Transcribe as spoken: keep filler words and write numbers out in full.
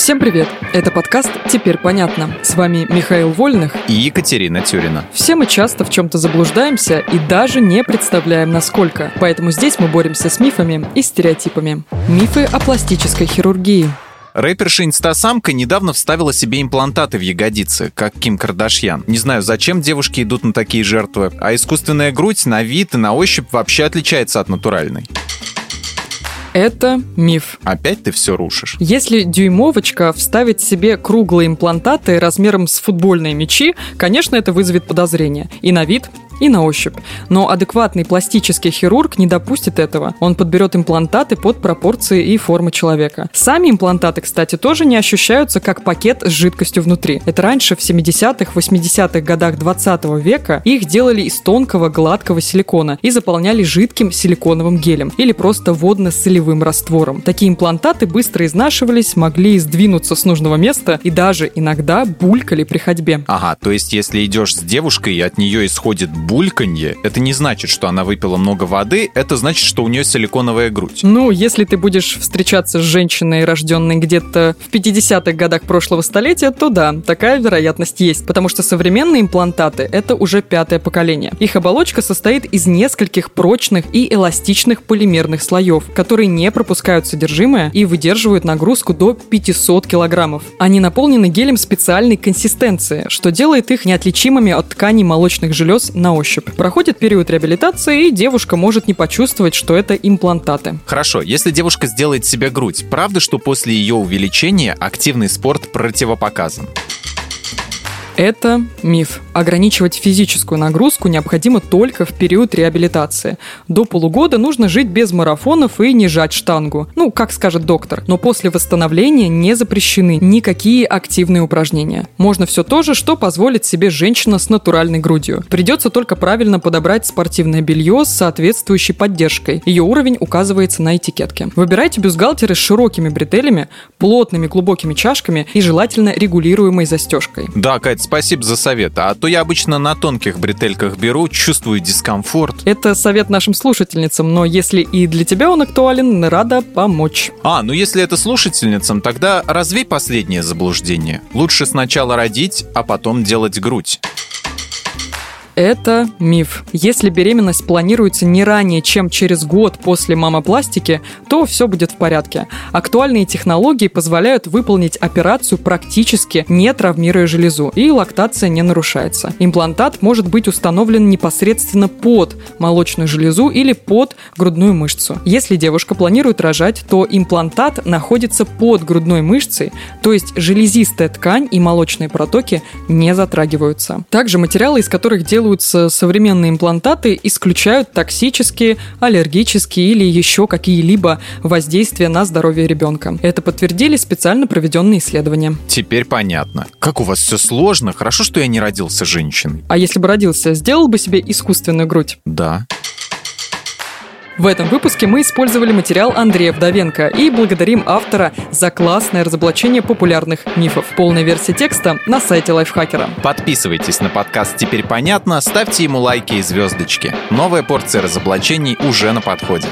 Всем привет! Это подкаст «Теперь понятно». С вами Михаил Вольных и Екатерина Тюрина. Все мы часто в чем-то заблуждаемся и даже не представляем, насколько. Поэтому здесь мы боремся с мифами и стереотипами. Мифы о пластической хирургии. Рэпер Шейньстасамка недавно вставила себе имплантаты в ягодицы, как Ким Кардашьян. Не знаю, зачем девушки идут на такие жертвы, а искусственная грудь на вид и на ощупь вообще отличается от натуральной. Это миф. Опять ты все рушишь. Если дюймовочка вставит себе круглые имплантаты размером с футбольные мячи, конечно, это вызовет подозрение. И на вид, и на ощупь. Но адекватный пластический хирург не допустит этого. Он подберет имплантаты под пропорции и формы человека. Сами имплантаты, кстати, тоже не ощущаются как пакет с жидкостью внутри. Это раньше, в семидесятых, восьмидесятых годах двадцатого века, их делали из тонкого гладкого силикона и заполняли жидким силиконовым гелем или просто водно-солевым раствором. Такие имплантаты быстро изнашивались, могли сдвинуться с нужного места и даже иногда булькали при ходьбе. Ага, то есть если идешь с девушкой и от нее исходит бульканье, это не значит, что она выпила много воды, это значит, что у нее силиконовая грудь. Ну, если ты будешь встречаться с женщиной, рожденной где-то в пятидесятых годах прошлого столетия, то да, такая вероятность есть, потому что современные имплантаты – это уже пятое поколение. Их оболочка состоит из нескольких прочных и эластичных полимерных слоев, которые не пропускают содержимое и выдерживают нагрузку до пятисот килограммов. Они наполнены гелем специальной консистенции, что делает их неотличимыми от тканей молочных желез на ощупь. Проходит период реабилитации, и девушка может не почувствовать, что это имплантаты. Хорошо, если девушка сделает себе грудь, правда, что после ее увеличения активный спорт противопоказан? Это миф. Ограничивать физическую нагрузку необходимо только в период реабилитации. До полугода нужно жить без марафонов и не жать штангу. Ну, как скажет доктор. Но после восстановления не запрещены никакие активные упражнения. Можно все то же, что позволит себе женщина с натуральной грудью. Придется только правильно подобрать спортивное белье с соответствующей поддержкой. Ее уровень указывается на этикетке. Выбирайте бюстгальтеры с широкими бретелями, плотными глубокими чашками и желательно регулируемой застежкой. Да, Кать, спасибо за совет, а то я обычно на тонких бретельках беру, чувствую дискомфорт. Это совет нашим слушательницам, но если и для тебя он актуален, рада помочь. А, ну если это слушательницам, тогда развей последнее заблуждение. Лучше сначала родить, а потом делать грудь. Это миф. Если беременность планируется не ранее, чем через год после мамопластики, то все будет в порядке. Актуальные технологии позволяют выполнить операцию практически не травмируя железу, и лактация не нарушается. Имплантат может быть установлен непосредственно под молочную железу или под грудную мышцу. Если девушка планирует рожать, то имплантат находится под грудной мышцей, то есть железистая ткань и молочные протоки не затрагиваются. Также материалы, из которых делают современные имплантаты, исключают токсические, аллергические или еще какие-либо воздействия на здоровье ребенка. Это подтвердили специально проведенные исследования. Теперь понятно. Как у вас все сложно. Хорошо, что я не родился женщиной. А если бы родился, сделал бы себе искусственную грудь? Да. В этом выпуске мы использовали материал Андрея Вдовенко и благодарим автора за классное разоблачение популярных мифов. Полная версия текста на сайте лайфхакера. Подписывайтесь на подкаст «Теперь понятно», ставьте ему лайки и звездочки. Новая порция разоблачений уже на подходе.